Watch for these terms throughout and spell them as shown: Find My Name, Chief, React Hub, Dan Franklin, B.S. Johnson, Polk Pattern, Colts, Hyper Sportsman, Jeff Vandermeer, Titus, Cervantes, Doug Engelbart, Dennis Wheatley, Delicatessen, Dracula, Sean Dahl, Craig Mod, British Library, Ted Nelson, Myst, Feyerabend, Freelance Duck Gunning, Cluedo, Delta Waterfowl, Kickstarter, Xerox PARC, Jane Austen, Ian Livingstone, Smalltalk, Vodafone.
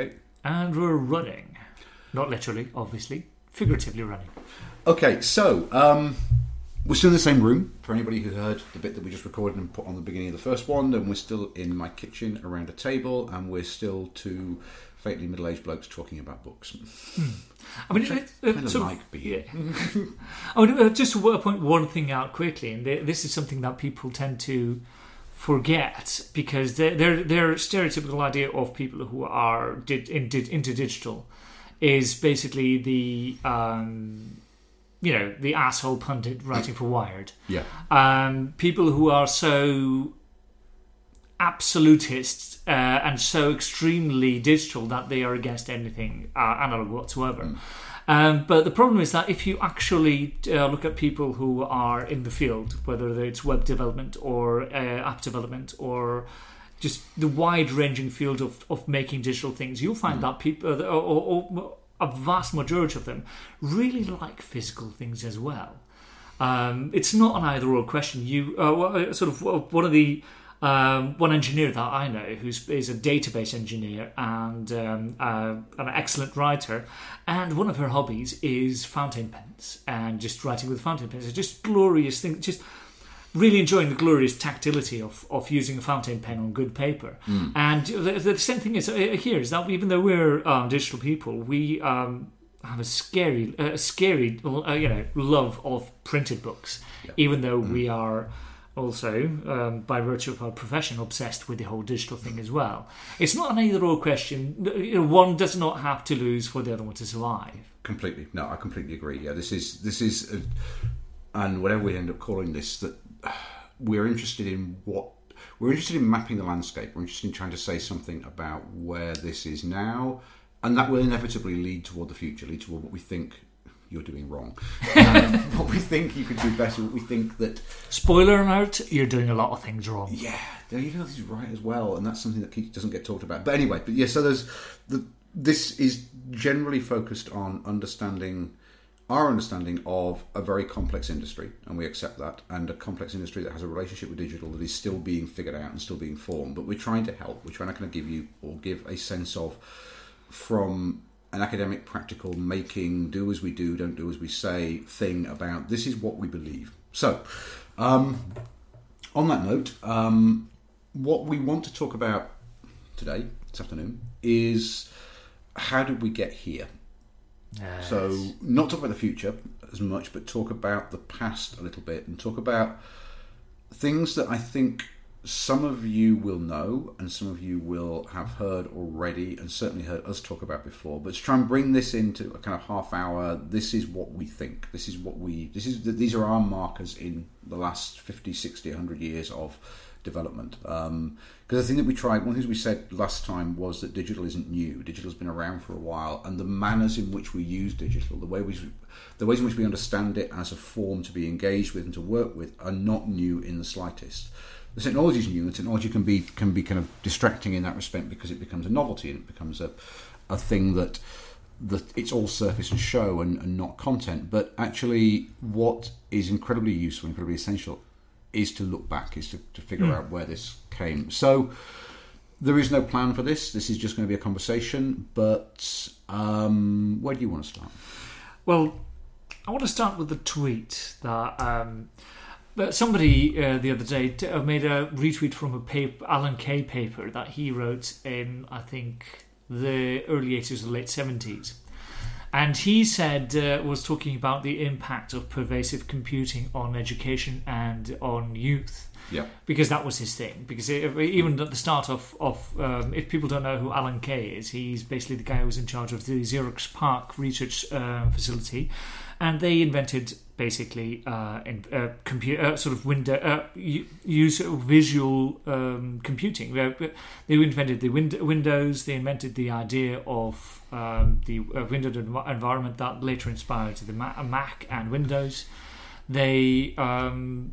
Okay. And we're running. Not literally, obviously. Figuratively running. Okay, so we're still in the same room. For anybody who heard the bit that we just recorded and put on the beginning of the first one, and we're still in my kitchen around a table, and we're still two faintly middle-aged blokes talking about books. I mean, I mean, just to point one thing out quickly, and this is something that people tend to forget, because their stereotypical idea of people who are into digital is basically the the asshole pundit writing for Wired. Yeah. People who are so absolutist and so extremely digital that they are against anything analog whatsoever. Mm. But the problem is that if you actually look at people who are in the field, whether it's web development or app development or just the wide-ranging field of making digital things, you'll find that people, or a vast majority of them, really like physical things as well. It's not an either-or question. You one of the one engineer that I know is a database engineer and an excellent writer, and one of her hobbies is fountain pens and just writing with fountain pens. It's just glorious thing, just really enjoying the glorious tactility of using a fountain pen on good paper. Mm. And the same thing is here, is that even though we're digital people, we have a scary love of printed books, yeah. Even though we are also, by virtue of our profession, obsessed with the whole digital thing as well. It's not an either-or question. One does not have to lose for the other one to survive. Completely. No, I completely agree. Yeah, this is, and whatever we end up calling this, that we're interested in mapping the landscape. We're interested in trying to say something about where this is now, and that will inevitably lead toward the future, lead toward what we think you're doing wrong. What we think you could do better, what we think that... Spoiler alert, you're doing a lot of things wrong. Yeah, you know, he's right as well, and that's something that doesn't get talked about. But anyway, so this is generally focused on our understanding of a very complex industry, and we accept that, and a complex industry that has a relationship with digital that is still being figured out and still being formed. But we're trying to help. We're trying to kind of give a sense of, from an academic, practical, making, do as we do, don't do as we say thing about this is what we believe. So, on that note, what we want to talk about today, this afternoon, is how did we get here? Nice. So, not talk about the future as much, but talk about the past a little bit and talk about things that I think some of you will know and some of you will have heard already and certainly heard us talk about before, but to try and bring this into a kind of half hour, this is what we think, these are our markers in the last 50, 60, 100 years of development. Because the thing that we tried, one of the things we said last time was that digital isn't new. Digital's been around for a while, and the manners in which we use digital, the ways in which we understand it as a form to be engaged with and to work with are not new in the slightest. The technology is new, and technology can be kind of distracting in that respect because it becomes a novelty and it becomes a thing that it's all surface and show and not content. But actually, what is incredibly useful, incredibly essential, is to look back, is to figure out where this came. So there is no plan for this. This is just going to be a conversation. But where do you want to start? Well, I want to start with a tweet that... But somebody the other day made a retweet from a Alan Kay paper that he wrote in, I think, the early 80s or late 70s. And he said, was talking about the impact of pervasive computing on education and on youth. Yeah. Because that was his thing. Because even at the start of if people don't know who Alan Kay is, he's basically the guy who was in charge of the Xerox PARC research facility. And they invented basically visual computing. They invented the Windows. They invented the idea of the windowed environment that later inspired the Mac and Windows. They coined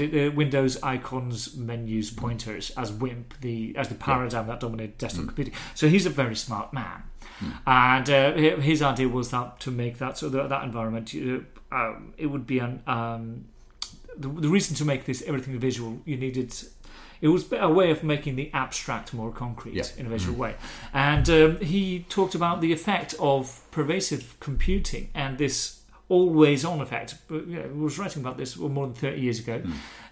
it, Windows icons, menus, pointers as WIMP, as the paradigm that dominated desktop computing. So he's a very smart man. And his idea was that to make that so that environment, it would be the reason to make this everything visual. You needed It was a way of making the abstract more concrete in a visual way. And he talked about the effect of pervasive computing and this always-on effect. But, you know, he was writing about this more than 30 years ago.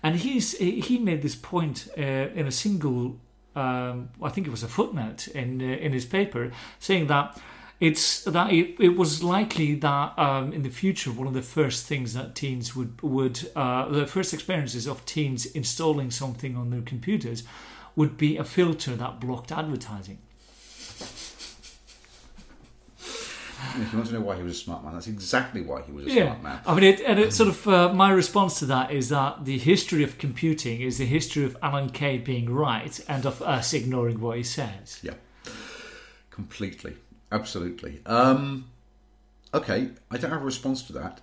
And he made this point in a single, I think it was a footnote in his paper, saying that it was likely that in the future one of the first things that teens would the first experiences of teens installing something on their computers would be a filter that blocked advertising. If you want to know why he was a smart man, that's exactly why he was a smart man. I mean, it sort of my response to that is that the history of computing is the history of Alan Kay being right and of us ignoring what he says. Yeah, completely. Absolutely. Okay, I don't have a response to that.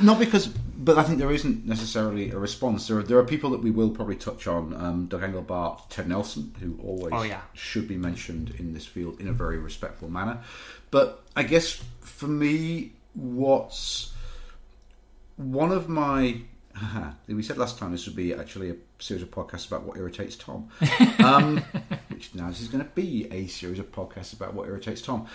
Not because, but I think there isn't necessarily a response. There are people that we will probably touch on, Doug Engelbart, Ted Nelson, who always should be mentioned in this field in a very respectful manner. But I guess for me, what's one of my... we said last time this would be actually a series of podcasts about what irritates Tom. Which now this is going to be a series of podcasts about what irritates Tom.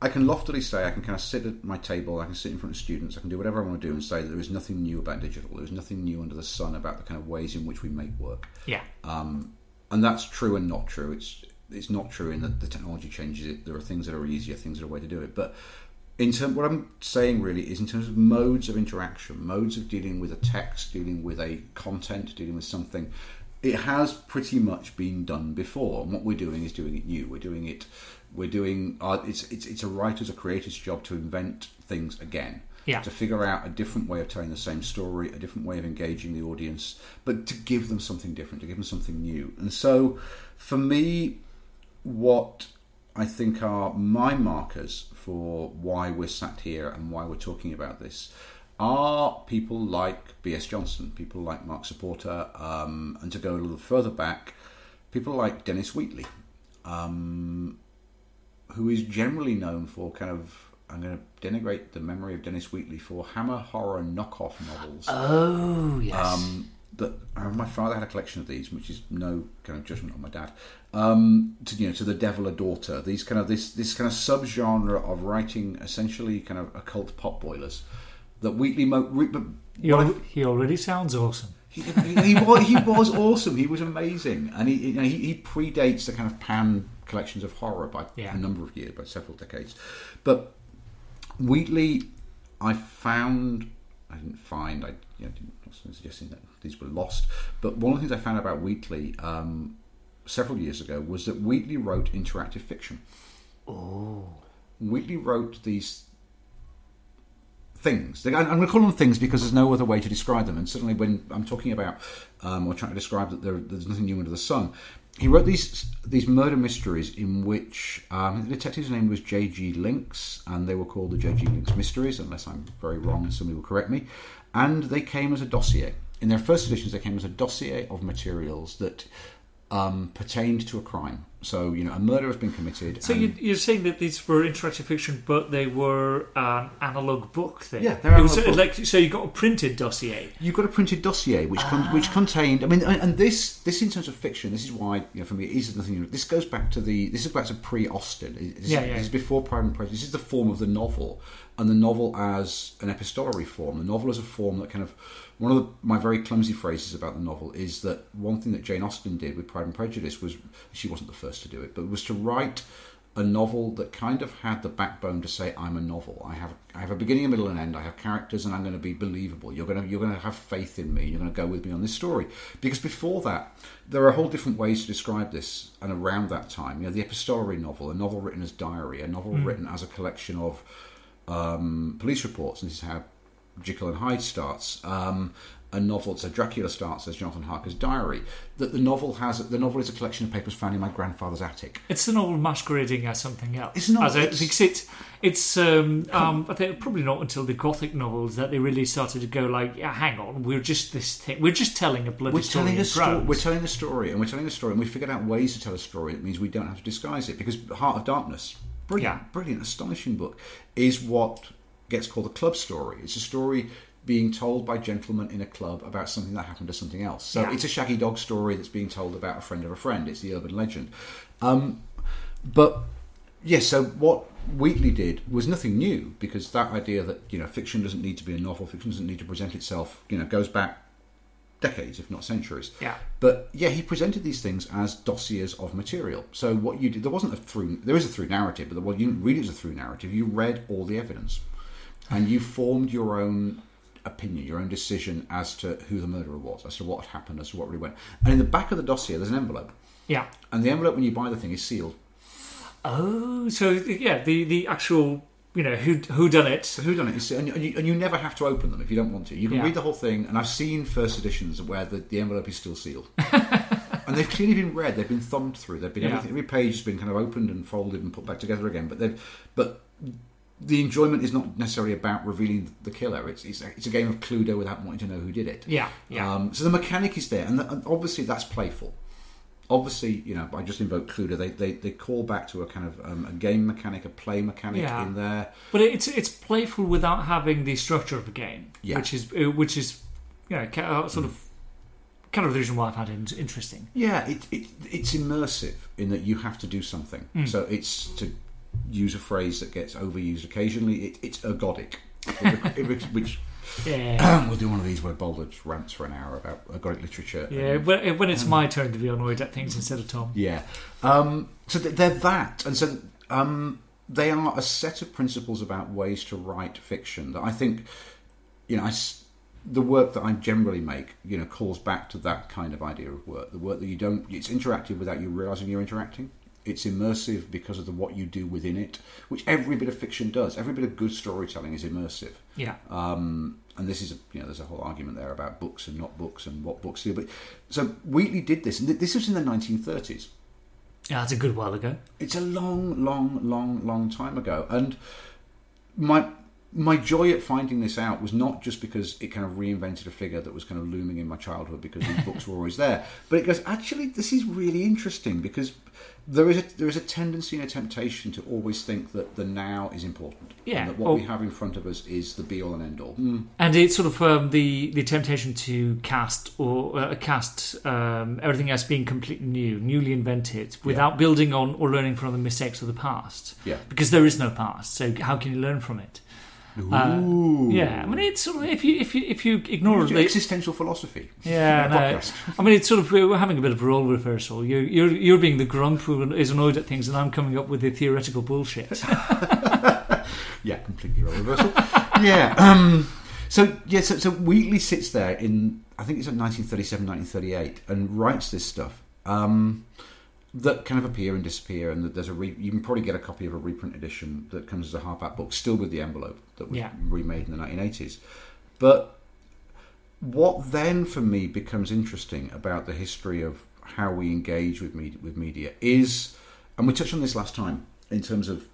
I can loftily say, I can kind of sit at my table, I can sit in front of students, I can do whatever I want to do and say that there is nothing new about digital. There is nothing new under the sun about the kind of ways in which we make work. Yeah. And that's true and not true. It's not true in that the technology changes it. There are things that are easier, things that are a way to do it. But what I'm saying really is in terms of modes of interaction, modes of dealing with a text, dealing with a content, dealing with something, it has pretty much been done before. And what we're doing is doing it new. It's a writer's, a creator's job to invent things again. Yeah. To figure out a different way of telling the same story, a different way of engaging the audience, but to give them something different, to give them something new. And so for me, what I think are my markers for why we're sat here and why we're talking about this are people like B.S. Johnson, people like Mark Saporta, and to go a little further back, people like Dennis Wheatley, who is generally known for kind of, I'm going to denigrate the memory of Dennis Wheatley for Hammer horror knockoff novels. Oh, yes. My father had a collection of these, which is no kind of judgment on my dad. To The Devil a Daughter, these kind of this kind of subgenre of writing, essentially kind of occult pot boilers. That Wheatley, he already sounds awesome. He was awesome. He was amazing, and he predates the kind of pan collections of horror by a number of years, by several decades. But Wheatley, I'm not suggesting that these were lost, but one of the things I found about Wheatley several years ago was that Wheatley wrote interactive fiction. Oh, Wheatley wrote these things. I'm going to call them things because there's no other way to describe them. And suddenly, when I'm talking about or trying to describe that there's nothing new under the sun, he wrote these murder mysteries in which the detective's name was J.G. Lynx, and they were called the J.G. Lynx Mysteries, unless I'm very wrong and somebody will correct me. And they came as a dossier. In their first editions, they came as a dossier of materials that pertained to a crime. So, a murder has been committed. So you're saying that these were interactive fiction, but they were analogue book thing. Yeah, they're analogue book. So you got a printed dossier. You got a printed dossier, which contained. I mean, and this in terms of fiction, this is why for me it is nothing. This goes back to pre-Austen. This is before Pride and Prejudice. This is the form of the novel, and the novel as an epistolary form. The novel as a form that kind of one of my very clumsy phrases about the novel is that one thing that Jane Austen did with Pride and Prejudice was she wasn't the first to do it, but it was to write a novel that kind of had the backbone to say, I'm a novel. I have a beginning, a middle, and end. I have characters, and I'm going to be believable. You're going to have faith in me. You're going to go with me on this story. Because before that, there are whole different ways to describe this. And around that time, the epistolary novel, a novel written as diary, a novel written as a collection of police reports. And this is how Jekyll and Hyde starts. A novel, so Dracula starts as Jonathan Harker's diary. That the novel is a collection of papers found in my grandfather's attic. It's the novel masquerading as something else. It's not. I think probably not until the Gothic novels that they really started to go like, yeah, hang on, we're just this thing. We're just telling a bloody story. We're telling a story, and we figured out ways to tell a story. It means we don't have to disguise it because Heart of Darkness, brilliant, astonishing book, is what gets called a club story. It's a story being told by gentlemen in a club about something that happened to something else. So yeah. It's a shaggy dog story that's being told about a friend of a friend. It's the urban legend. But yes, so what Wheatley did was nothing new, because that idea that, you know, fiction doesn't need to be a novel, fiction doesn't need to present itself, you know, goes back decades, if not centuries. Yeah. But yeah, he presented these things as dossiers of material. So what you did, there wasn't a through, there is a through narrative, but you didn't read it as a through narrative. You read all the evidence, and you formed your own opinion, your own decision as to who the murderer was, as to what had happened, as to what really went. And in the back of the dossier, there's an envelope. Yeah. And the envelope, when you buy the thing, is sealed. Oh, so yeah, the actual, you know, who done it is sealed, and you never have to open them if you don't want to. You can read the whole thing, and I've seen first editions where the envelope is still sealed. And they've clearly been read, they've been thumbed through, they've been every page has been kind of opened and folded and put back together again. But the enjoyment is not necessarily about revealing the killer. It's a game of Cluedo without wanting to know who did it. Yeah. So the mechanic is there, and obviously that's playful. Obviously, you know, I just invoked Cluedo. They call back to a kind of a game mechanic, a play mechanic in there. But it's playful without having the structure of a game, which is you know, sort of kind of the reason why I found it interesting. Yeah, it's immersive in that you have to do something. Mm. So it's, to use a phrase that gets overused occasionally, it's ergodic, which. Yeah, we'll do one of these where Boulder rants for an hour about ergodic literature. Yeah, when it's my turn to be annoyed at things instead of Tom. Yeah, so they're that, and so they are a set of principles about ways to write fiction that I think, you know, the work that I generally make, you know, calls back to that kind of idea of work. The work that you don't, it's interactive without you realising you're interacting. It's immersive because of what you do within it, which every bit of fiction does. Every bit of good storytelling is immersive. Yeah. And this is, you know, there's a whole argument there about books and not books and what books do. But so Wheatley did this, and this was in the 1930s. Yeah, that's a good while ago. It's a long, long, long, long time ago. And my joy at finding this out was not just because it kind of reinvented a figure that was kind of looming in my childhood because these books were always there, but it goes, actually, this is really interesting because there is a tendency and a temptation to always think that the now is important. Yeah. And that what we have in front of us is the be all and end all. Mm. And it's sort of the temptation to cast everything else being completely new, newly invented, without building on or learning from the mistakes of the past. Yeah. Because there is no past, so how can you learn from it? Yeah, I mean, it's sort of if you ignore the existential philosophy. Yeah, no, I mean, it's sort of we're having a bit of role reversal. You're being the grump who is annoyed at things, and I'm coming up with the theoretical bullshit. Yeah, completely role reversal. Yeah. So Wheatley sits there in, I think it's in 1937, 1938, and writes this stuff. That kind of appear and disappear, and there's you can probably get a copy of a reprint edition that comes as a hardback book, still with the envelope that was remade in the 1980s. But what then for me becomes interesting about the history of how we engage with media is, and we touched on this last time in terms of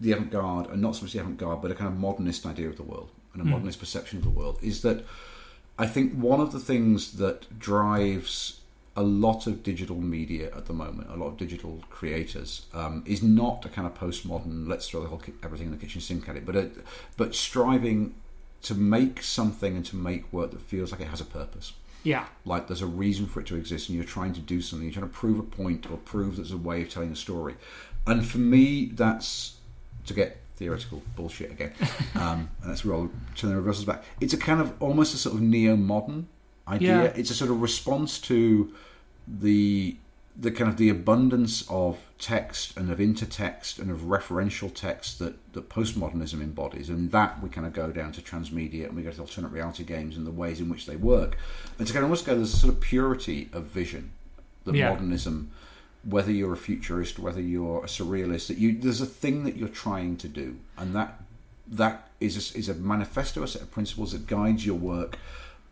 the avant-garde, and not so much the avant-garde, but a kind of modernist idea of the world and a modernist perception of the world, is that I think one of the things that drives a lot of digital media at the moment, a lot of digital creators, is not a kind of postmodern, let's throw the whole everything in the kitchen sink at it, but striving to make something and to make work that feels like it has a purpose. Yeah. Like there's a reason for it to exist, and you're trying to do something, you're trying to prove a point or prove there's a way of telling a story. And for me, that's, to get theoretical bullshit again, and that's where I'll turn the reversals back, it's a kind of almost a sort of neo-modern idea. Yeah. It's a sort of response to the kind of the abundance of text and of intertext and of referential text that postmodernism embodies, and that we kind of go down to transmedia, and we go to alternate reality games and the ways in which they work, and to kind of almost go, there's a sort of purity of vision that modernism, whether you're a futurist, whether you're a surrealist, there's a thing that you're trying to do, and that is a manifesto, a set of principles that guides your work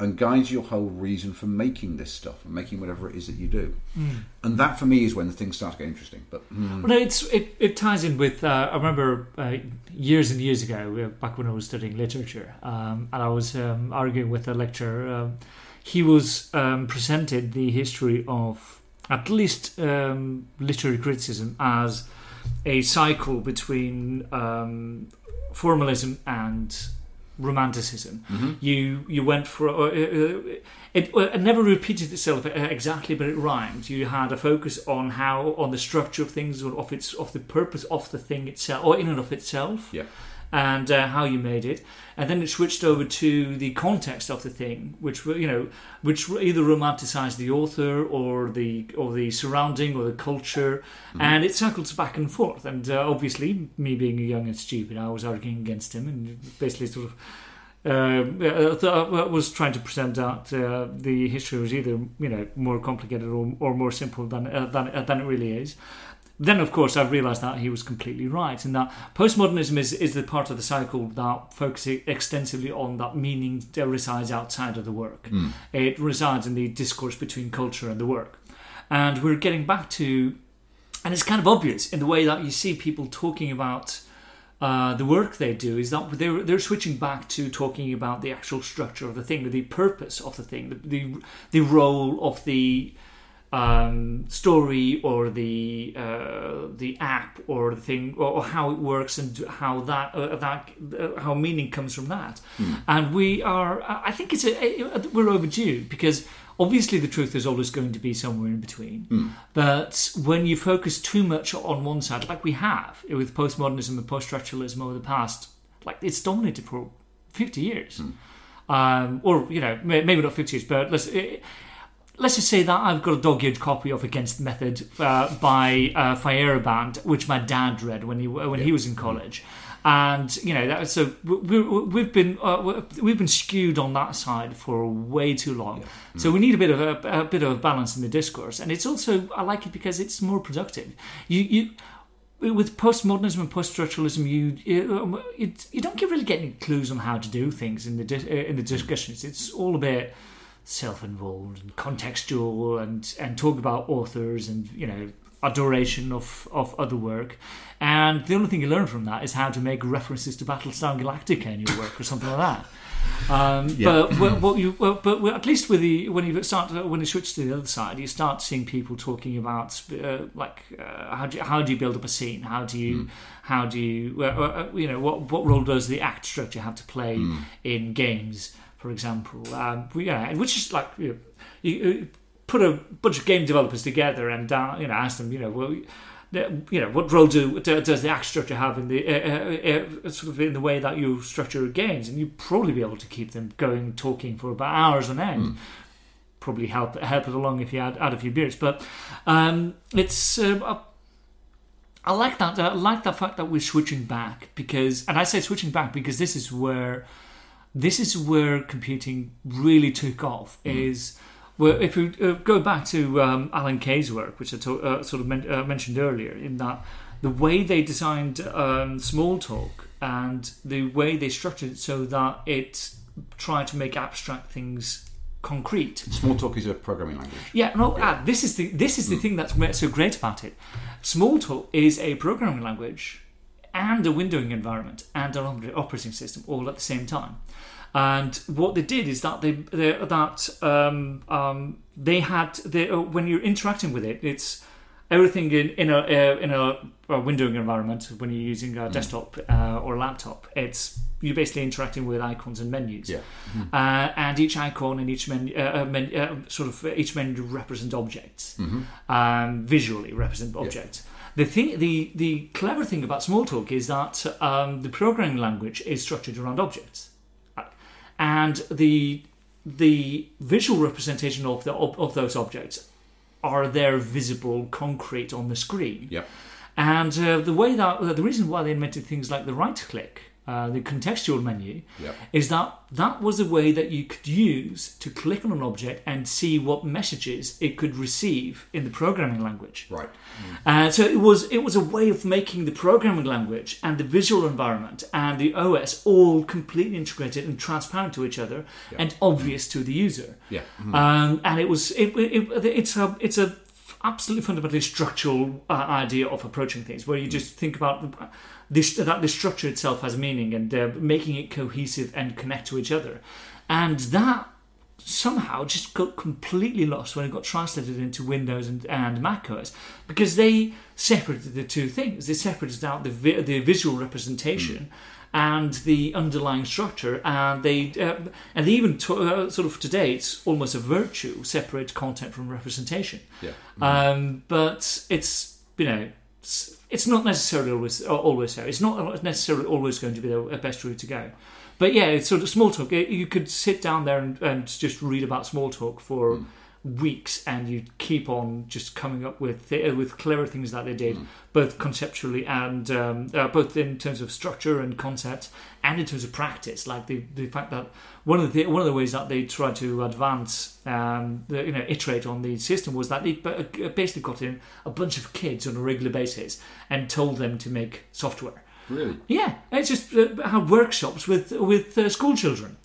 and guides your whole reason for making this stuff and making whatever it is that you do. Mm. And that, for me, is when the things start to get interesting. But well, it ties in with... I remember years and years ago, back when I was studying literature, and I was arguing with a lecturer, he was presented the history of at least literary criticism as a cycle between formalism and romanticism. Mm-hmm. You went for it never repeated itself exactly, but it rhymed. You had a focus on how on the structure of things, or of the purpose of the thing itself, or in and of itself. Yeah. And how you made it, and then it switched over to the context of the thing, which either romanticized the author or the surrounding or the culture, mm-hmm. and it circles back and forth. And obviously, me being young and stupid, I was arguing against him, and basically sort of I was trying to present that the history was either more complicated or more simple than it really is. Then, of course, I've realised that he was completely right, and that postmodernism is the part of the cycle that focuses extensively on that meaning that resides outside of the work. Mm. It resides in the discourse between culture and the work. And we're getting back to... And it's kind of obvious in the way that you see people talking about the work they do, is that they're switching back to talking about the actual structure of the thing, the purpose of the thing, the role of the... story or the app or the thing or how it works and how that how meaning comes from that, and we're overdue, because obviously the truth is always going to be somewhere in between. But when you focus too much on one side, like we have with postmodernism and post-structuralism over the past, like it's dominated for 50 years, or maybe not 50 years, but let's just say that I've got a dog-eared copy of Against Method by Feyerabend, which my dad read when he was in college, and so we've been skewed on that side for way too long. Yeah. Mm. So we need a bit of a balance in the discourse, and it's also, I like it because it's more productive. With postmodernism and post-structuralism, you don't really get any clues on how to do things in the discussions. It's all a bit self-involved and contextual, and talk about authors and adoration of other work, and the only thing you learn from that is how to make references to Battlestar Galactica in your work or something like that. But at least when you switch to the other side, you start seeing people talking about how do you build up a scene? What role does the act structure have to play in games? For example, which is like you put a bunch of game developers together and ask them, what role does the act structure have in the sort of in the way that you structure games, and you'd probably be able to keep them going talking for about hours on end. Probably help it along if you add a few beers, but it's. I like that. I like the fact that we're switching back and I say switching back because this is where. This is where computing really took off. If we go back to Alan Kay's work, which I mentioned earlier, in that the way they designed Smalltalk and the way they structured it so that it tried to make abstract things concrete. Smalltalk is a programming language. Yeah, this is the thing that's so great about it. Smalltalk is a programming language and a windowing environment and an operating system all at the same time. And what they did is that when you're interacting with it, it's everything in a windowing environment. When you're using a desktop or a laptop, it's you're basically interacting with icons and menus. Yeah. Mm-hmm. And each icon and each menu represent objects, visually represent objects. Yeah. The clever thing about Smalltalk is that the programming language is structured around objects, and the visual representation of those objects are there, visible, concrete on the screen. Yeah. And the reason why they invented things like the right click, the contextual menu, yep. is that was a way that you could use to click on an object and see what messages it could receive in the programming language. Right. So it was a way of making the programming language and the visual environment and the OS all completely integrated and transparent to each other, yep. and obvious to the user. Yeah. Mm-hmm. And it's a absolutely fundamentally structural idea of approaching things, where you just think about this, that the structure itself has meaning, and making it cohesive and connect to each other, and that somehow just got completely lost when it got translated into Windows and Mac OS, because they separated the two things. They separated out the visual representation and the underlying structure, and they even sort of today it's almost a virtue separate content from representation. Yeah. Mm-hmm. But it's, you know, it's not necessarily always there. It's not necessarily always going to be the best route to go. But yeah, it's sort of Smalltalk. You could sit down there and just read about Smalltalk for weeks, and you'd keep on just coming up with clever things that they did, both conceptually and both in terms of structure and concept, and in terms of practice. Like the fact that one of the ways that they tried to advance, iterate on the system was that they basically got in a bunch of kids on a regular basis and told them to make software. Really? Yeah, it's just how workshops with school children.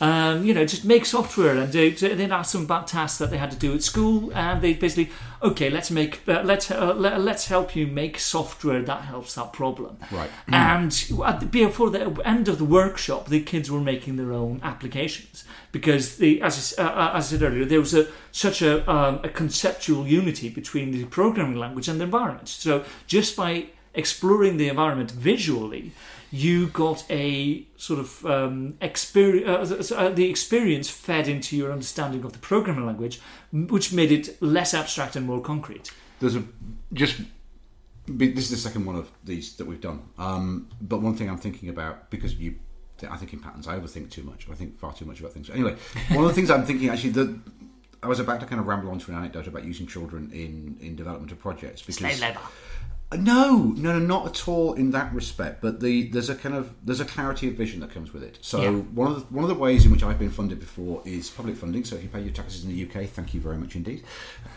Just make software, and they'd ask them about tasks that they had to do at school, and they basically, okay, let's help you make software that helps that problem. Right. And before the end of the workshop, the kids were making their own applications because, as I said earlier, there was such a conceptual unity between the programming language and the environment. So just by exploring the environment visually, you got a sort of experience. The experience fed into your understanding of the programming language, which made it less abstract and more concrete. This is the second one of these that we've done. But one thing I'm thinking about, because I think in patterns, I overthink too much. I think far too much about things. Anyway, one of the things I'm thinking actually that I was about to kind of ramble on to an anecdote about using children in development of projects. Slave labour. No, not at all in that respect. But there's a clarity of vision that comes with it. So one of the ways in which I've been funded before is public funding. So if you pay your taxes in the UK, thank you very much indeed.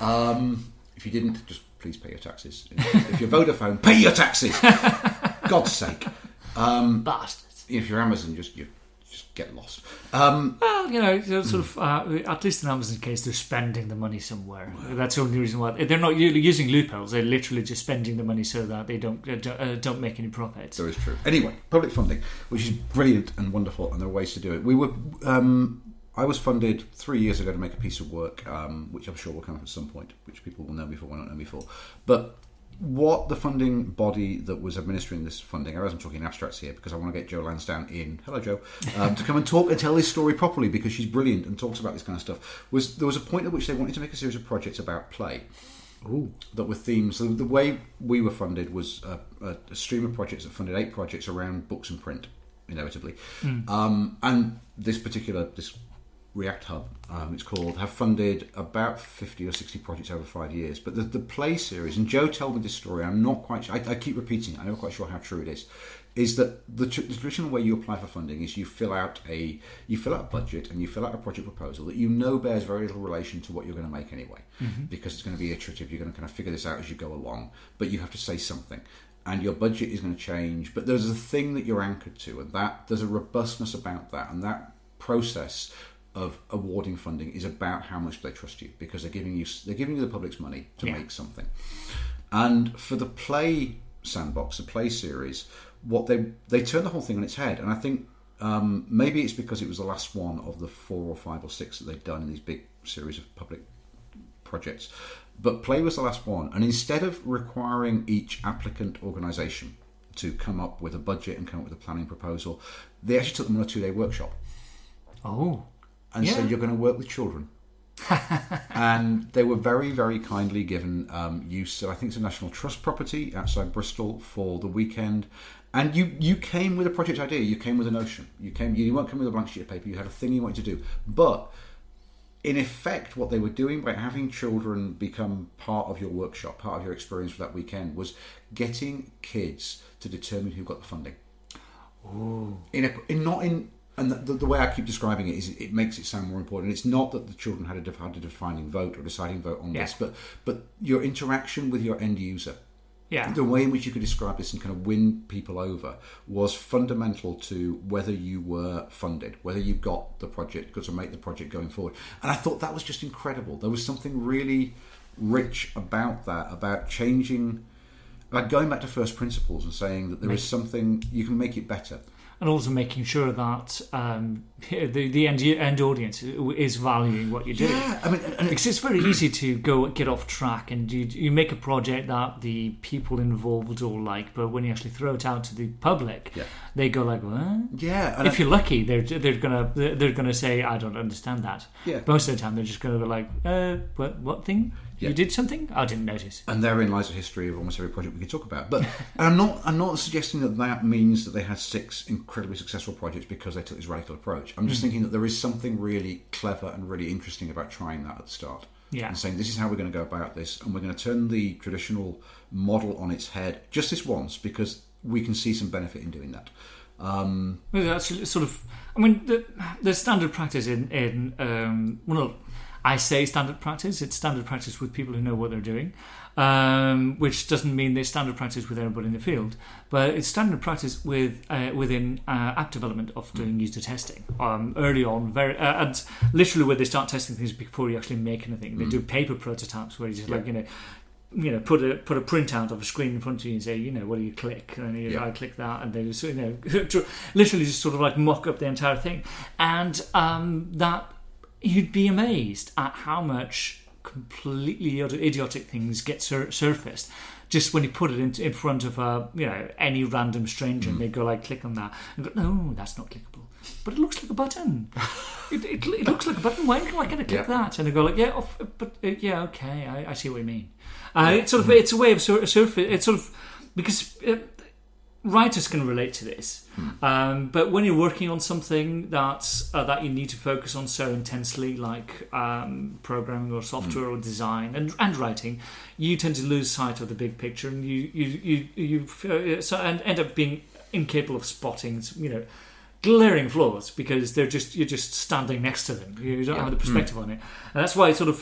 If you didn't, just please pay your taxes. If you're Vodafone, pay your taxes. God's sake, bastards. If you're Amazon, just get lost. At least in Amazon's case, they're spending the money somewhere. Wow. That's the only reason why they're not using loopholes. They're literally just spending the money so that they don't make any profits. That is true. Anyway, public funding, which is brilliant and wonderful, and there are ways to do it. We were, I was funded 3 years ago to make a piece of work, which I'm sure will come up at some point, which people will know me for, will not know me for, but. What the funding body that was administering this funding, I realize I'm talking abstracts here because I want to get Jo Lansdown in, hello Jo, to come and talk and tell this story properly because she's brilliant and talks about this kind of stuff, there was a point at which they wanted to make a series of projects about play. Ooh. That were themes. So the way we were funded was a stream of projects that funded 8 projects around books and print, inevitably. Mm. And this React Hub, it's called, have funded about 50 or 60 projects over 5 years. But the play series, and Jo told me this story, I'm not quite sure, I keep repeating it, I'm not quite sure how true it is that the traditional way you apply for funding is you fill out a budget and you fill out a project proposal that you know bears very little relation to what you're going to make anyway, mm-hmm. because it's going to be iterative, you're going to kind of figure this out as you go along, but you have to say something. And your budget is going to change, but there's a thing that you're anchored to, and that there's a robustness about that, and that process of awarding funding is about how much they trust you because they're giving you the public's money to make something. And for the play sandbox, the play series, what they turned the whole thing on its head. And I think maybe it's because it was the last one of the 4 or 5 or 6 that they'd done in these big series of public projects. But play was the last one. And instead of requiring each applicant organisation to come up with a budget and come up with a planning proposal, they actually took them on a 2-day workshop. Oh. And so you're going to work with children. And they were very, very kindly given use. So I think it's a National Trust property outside Bristol for the weekend. And you came with a project idea. You came with a notion. You weren't coming with a blank sheet of paper. You had a thing you wanted to do. But in effect, what they were doing by having children become part of your workshop, part of your experience for that weekend, was getting kids to determine who got the funding. Ooh. And the way I keep describing it is it makes it sound more important. It's not that the children had a defining vote or deciding vote on this, but your interaction with your end user, the way in which you could describe this and kind of win people over was fundamental to whether you were funded, whether you got the project, got to make the project going forward. And I thought that was just incredible. There was something really rich about that, about changing, about going back to first principles and saying that there is something, you can make it better. And also making sure that the end audience is valuing what you do. Yeah, I mean, and because it's very easy to go get off track and you make a project that the people involved all like, but when you actually throw it out to the public, they go like, "What?" Yeah, and if you're lucky, they're gonna say, "I don't understand that." Yeah. Most of the time, they're just gonna be like, what thing?" Yeah. You did something? I didn't notice. And therein lies the history of almost every project we could talk about. But I'm not suggesting that means that they had 6 incredibly successful projects because they took this radical approach. I'm just thinking that there is something really clever and really interesting about trying that at the start. Yeah. And saying, this is how we're going to go about this, and we're going to turn the traditional model on its head just this once because we can see some benefit in doing that. That's sort of... I mean, the standard practice I say standard practice. It's standard practice with people who know what they're doing, which doesn't mean there's standard practice with everybody in the field. But it's standard practice within app development of doing user testing early on, and literally where they start testing things before you actually make anything. They do paper prototypes where you just put a printout of a screen in front of you and say, what do you click? And I click that, and they just literally just sort of like mock up the entire thing, and that. You'd be amazed at how much completely idiotic things get surfaced just when you put it in front of any random stranger, and they go like, click on that, and go, no, that's not clickable, but it looks like a button. it looks like a button. Why can I click that? And they go like, okay, I see what you mean. It's sort of it's a way of surfacing. It's sort of because. Writers can relate to this, but when you're working on something that you need to focus on so intensely, like programming or software or design and writing, you tend to lose sight of the big picture, and you end up being incapable of spotting glaring flaws because you're just standing next to them. You don't have the perspective on it, and that's why it's sort of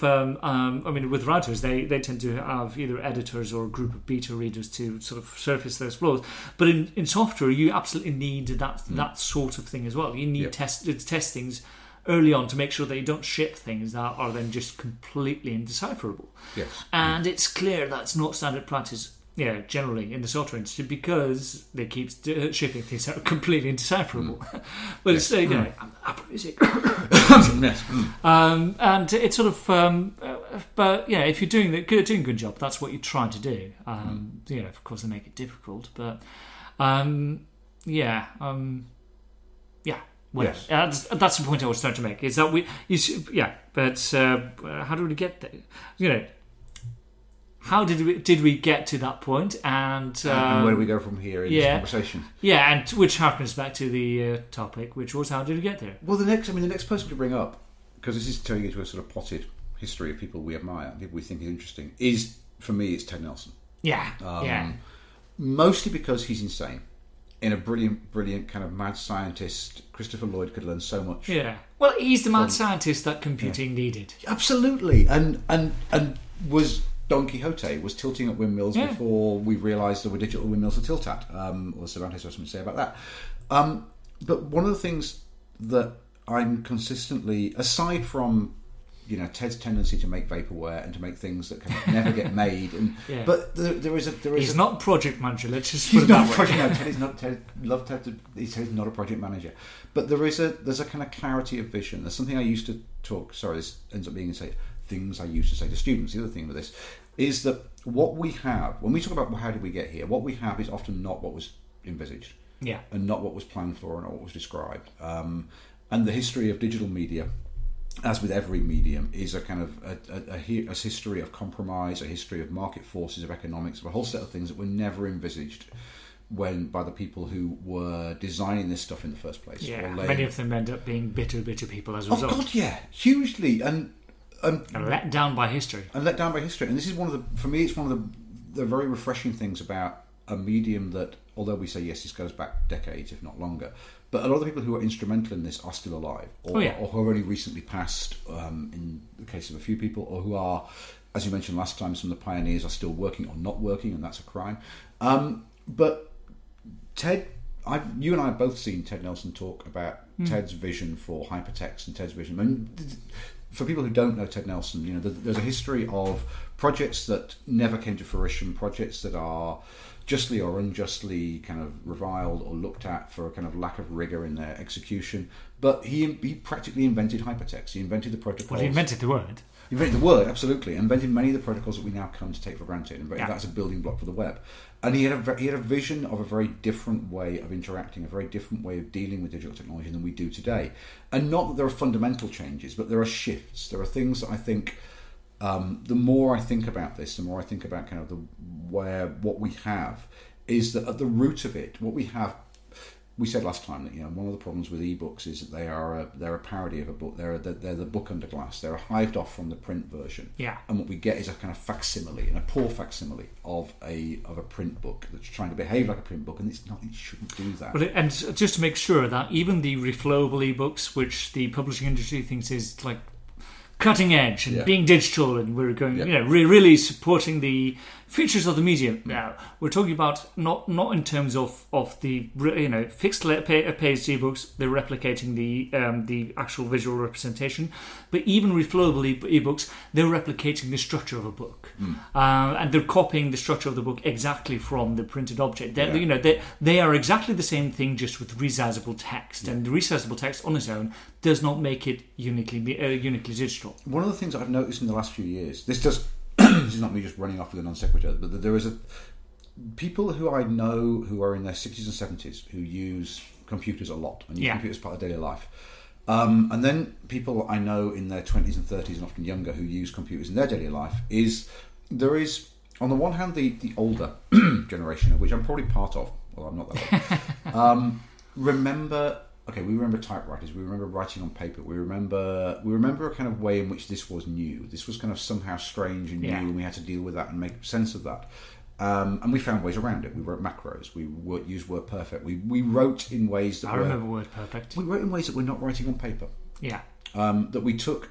with writers they tend to have either editors or a group of beta readers to sort of surface those flaws. But in software, you absolutely need that sort of thing as well. You need test things early on to make sure that you don't ship things that are then just completely indecipherable. Yes, and it's clear that's not standard practice. Yeah, generally in the software industry, because they keep shipping things out completely indecipherable. But it's Apple Music. And it's sort of, but yeah, if you're doing a good job, that's what you're trying to do. Of course, they make it difficult, but that's the point I was trying to make. Is that how do we get there? How did we get to that point, and where do we go from here in this conversation? Yeah, and which harkens back to the topic, which was how did we get there? Well, the next person to bring up, because this is turning into a sort of potted history of people we admire, people we think is interesting, is for me it's Ted Nelson. Yeah, mostly because he's insane. In a brilliant, brilliant kind of mad scientist, Christopher Lloyd could learn so much. Yeah, well, he's the mad scientist that computing needed. Absolutely, and was. Don Quixote was tilting at windmills before we realised there were digital windmills to tilt at. Or Cervantes has something to say about that. But one of the things that I'm consistently, aside from Ted's tendency to make vaporware and to make things that can never get made, and but there is not project manager. Let's just put it that way. No, Ted is not. Ted is not a project manager. But there's a kind of clarity of vision. There's something I used to talk. Sorry, this ends up being insane. Things I used to say to students. The other thing with this is that what we have, when we talk about how did we get here, what we have is often not what was envisaged, and not what was planned for, and not what was described. And the history of digital media, as with every medium, is a kind of a history of compromise, a history of market forces, of economics, of a whole set of things that were never envisaged by the people who were designing this stuff in the first place. Yeah, many of them end up being bitter people as a result. Oh God, yeah, hugely and let down by history. And this is one of the, for me, it's one of the very refreshing things about a medium that, although we say, yes, this goes back decades, if not longer, but a lot of the people who are instrumental in this are still alive, or who have only recently passed, in the case of a few people, or who are, as you mentioned last time, some of the pioneers are still working or not working, and that's a crime. But Ted, you and I have both seen Ted Nelson talk about Ted's vision for hypertext and Ted's vision. I mean, for people who don't know Ted Nelson, you know, there's a history of projects that never came to fruition, projects that are justly or unjustly kind of reviled or looked at for a kind of lack of rigor in their execution. But he practically invented hypertext. He invented the protocols. Well, he invented the word. He invented the word, absolutely. He invented many of the protocols that we now come to take for granted. And that's a building block for the web. And he had a vision of a very different way of interacting, a very different way of dealing with digital technology than we do today. And not that there are fundamental changes, but there are shifts. There are things that I think, the more I think about this, the more I think about kind of what we have, is that at the root of it, what we have. We said last time that, you know, one of the problems with ebooks is that they're a parody of a book. They're the book under glass. They're hived off from the print version. Yeah. And what we get is a kind of facsimile, and a poor facsimile of a print book that's trying to behave like a print book, and it's not. It shouldn't do that. But and just to make sure that even the reflowable ebooks, which the publishing industry thinks is like cutting edge and being digital, and we're going, you know, really supporting the features of the medium. Now we're talking about not in terms of the, you know, fixed page ebooks. They're replicating the actual visual representation, but even reflowable ebooks, they're replicating the structure of a book, and they're copying the structure of the book exactly from the printed object. You know, they are exactly the same thing, just with resizable text, and the resizable text on its own does not make it uniquely digital. One of the things I've noticed in the last few years, this is not me just running off with a non sequitur, but there is people who I know who are in their 60s and 70s who use computers a lot and use computers as part of daily life. And then people I know in their 20s and 30s and often younger who use computers in their daily life, there is, on the one hand, the older generation, of which I'm probably part of, although I'm not that old, we remember typewriters, we remember writing on paper, we remember a kind of way in which this was new. This was kind of somehow strange and new, and we had to deal with that and make sense of that. And we found ways around it. We wrote macros, we used Word Perfect, we wrote in ways that remember Word Perfect. We wrote in ways that we're not writing on paper. Yeah. That we took,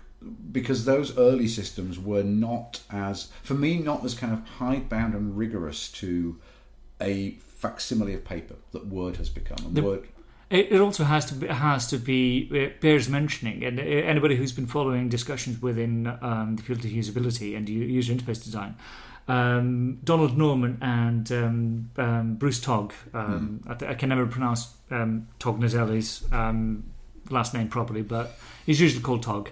because those early systems were not as kind of hidebound and rigorous to a facsimile of paper that Word has become. And It also has to be it bears mentioning, and anybody who's been following discussions within the field of usability and user interface design, Donald Norman and Bruce Tog, I can never pronounce Tognazzelli's last name properly, but he's usually called Tog.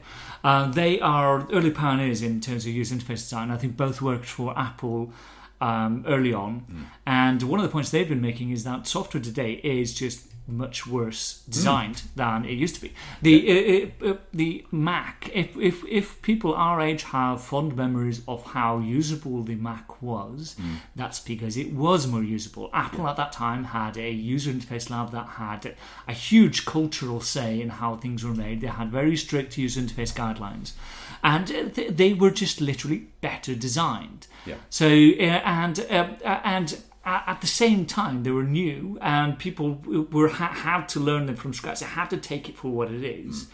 They are early pioneers in terms of user interface design. I think both worked for Apple early on, and one of the points they've been making is that software today is just much worse designed than it used to be. The Mac, if people our age have fond memories of how usable the Mac was, that's because it was more usable. Apple at that time had a user interface lab that had a huge cultural say in how things were made. They had very strict user interface guidelines, and they were just literally better designed. So at the same time, they were new, and people had to learn them from scratch. They had to take it for what it is.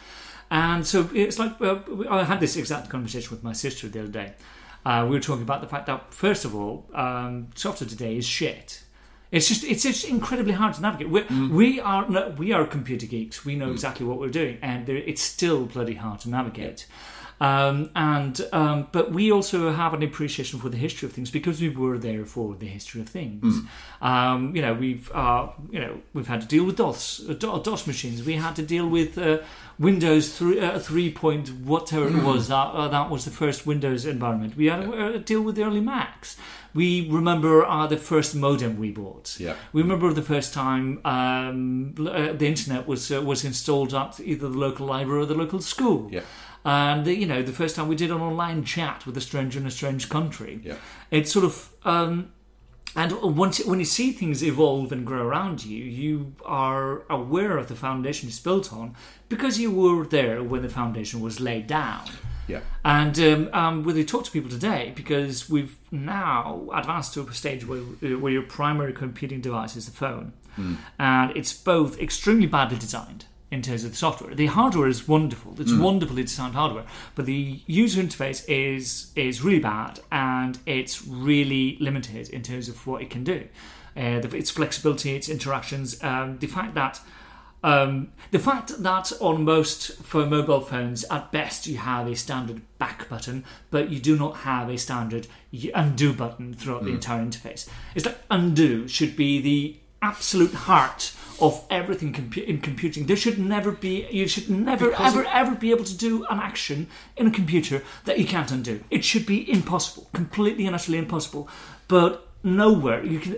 And so it's like, I had this exact conversation with my sister the other day. We were talking about the fact that, first of all, software today is shit. It's just incredibly hard to navigate. We are computer geeks. We know exactly what we're doing, and it's still bloody hard to navigate. But we also have an appreciation for the history of things because we were there for the history of things. We've had to deal with DOS machines. We had to deal with Windows 3.0, whatever it was. That was the first Windows environment. We had to deal with the early Macs. We remember the first modem we bought. Yeah. We remember the first time the internet was installed at either the local library or the local school. Yeah. And the first time we did an online chat with a stranger in a strange country, it's sort of and when you see things evolve and grow around you, you are aware of the foundation it's built on because you were there when the foundation was laid down. Yeah. And when they talk to people today, because we've now advanced to a stage where your primary computing device is the phone, and it's both extremely badly designed. In terms of the software, the hardware is wonderful. It's wonderfully designed hardware, but the user interface is really bad, and it's really limited in terms of what it can do. Its flexibility, its interactions, the fact that The fact that on most, for mobile phones, at best you have a standard back button, but you do not have a standard undo button throughout the entire interface, is that undo should be the absolute heart of everything in computing. There should never be, you should never, ever be able to do an action in a computer that you can't undo. It should be impossible, completely and utterly impossible. But nowhere you can.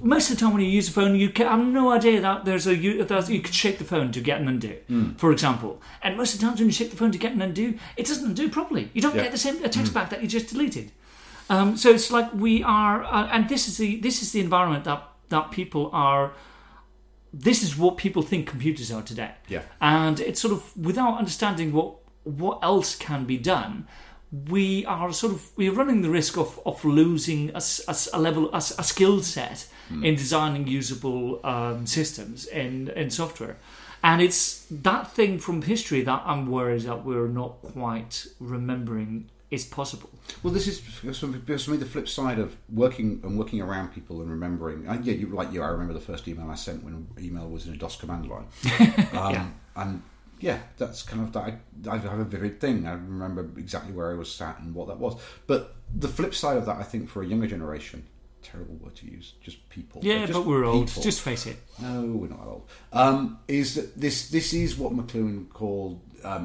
Most of the time when you use a phone, you can, I have no idea that you could shake the phone to get an undo, for example. And most of the times when you shake the phone to get an undo, it doesn't undo properly. You don't get the same text back that you just deleted. So it's like we are, and this is the environment that people are. This is what people think computers are today. Yeah. And it's sort of, without understanding what else can be done, we are we're running the risk of losing a level, a skill set in designing usable systems in software. And it's that thing from history that I'm worried that we're not quite remembering is possible. Well, this is for me the flip side of working around people and remembering. I remember the first email I sent when email was in a DOS command line. And yeah, that's kind of that. I have a vivid thing. I remember exactly where I was sat and what that was. But the flip side of that, I think, for a younger generation, terrible word to use, just people. Yeah, but we're people. Old. Just face it. No, we're not that old. Is that this is what McLuhan called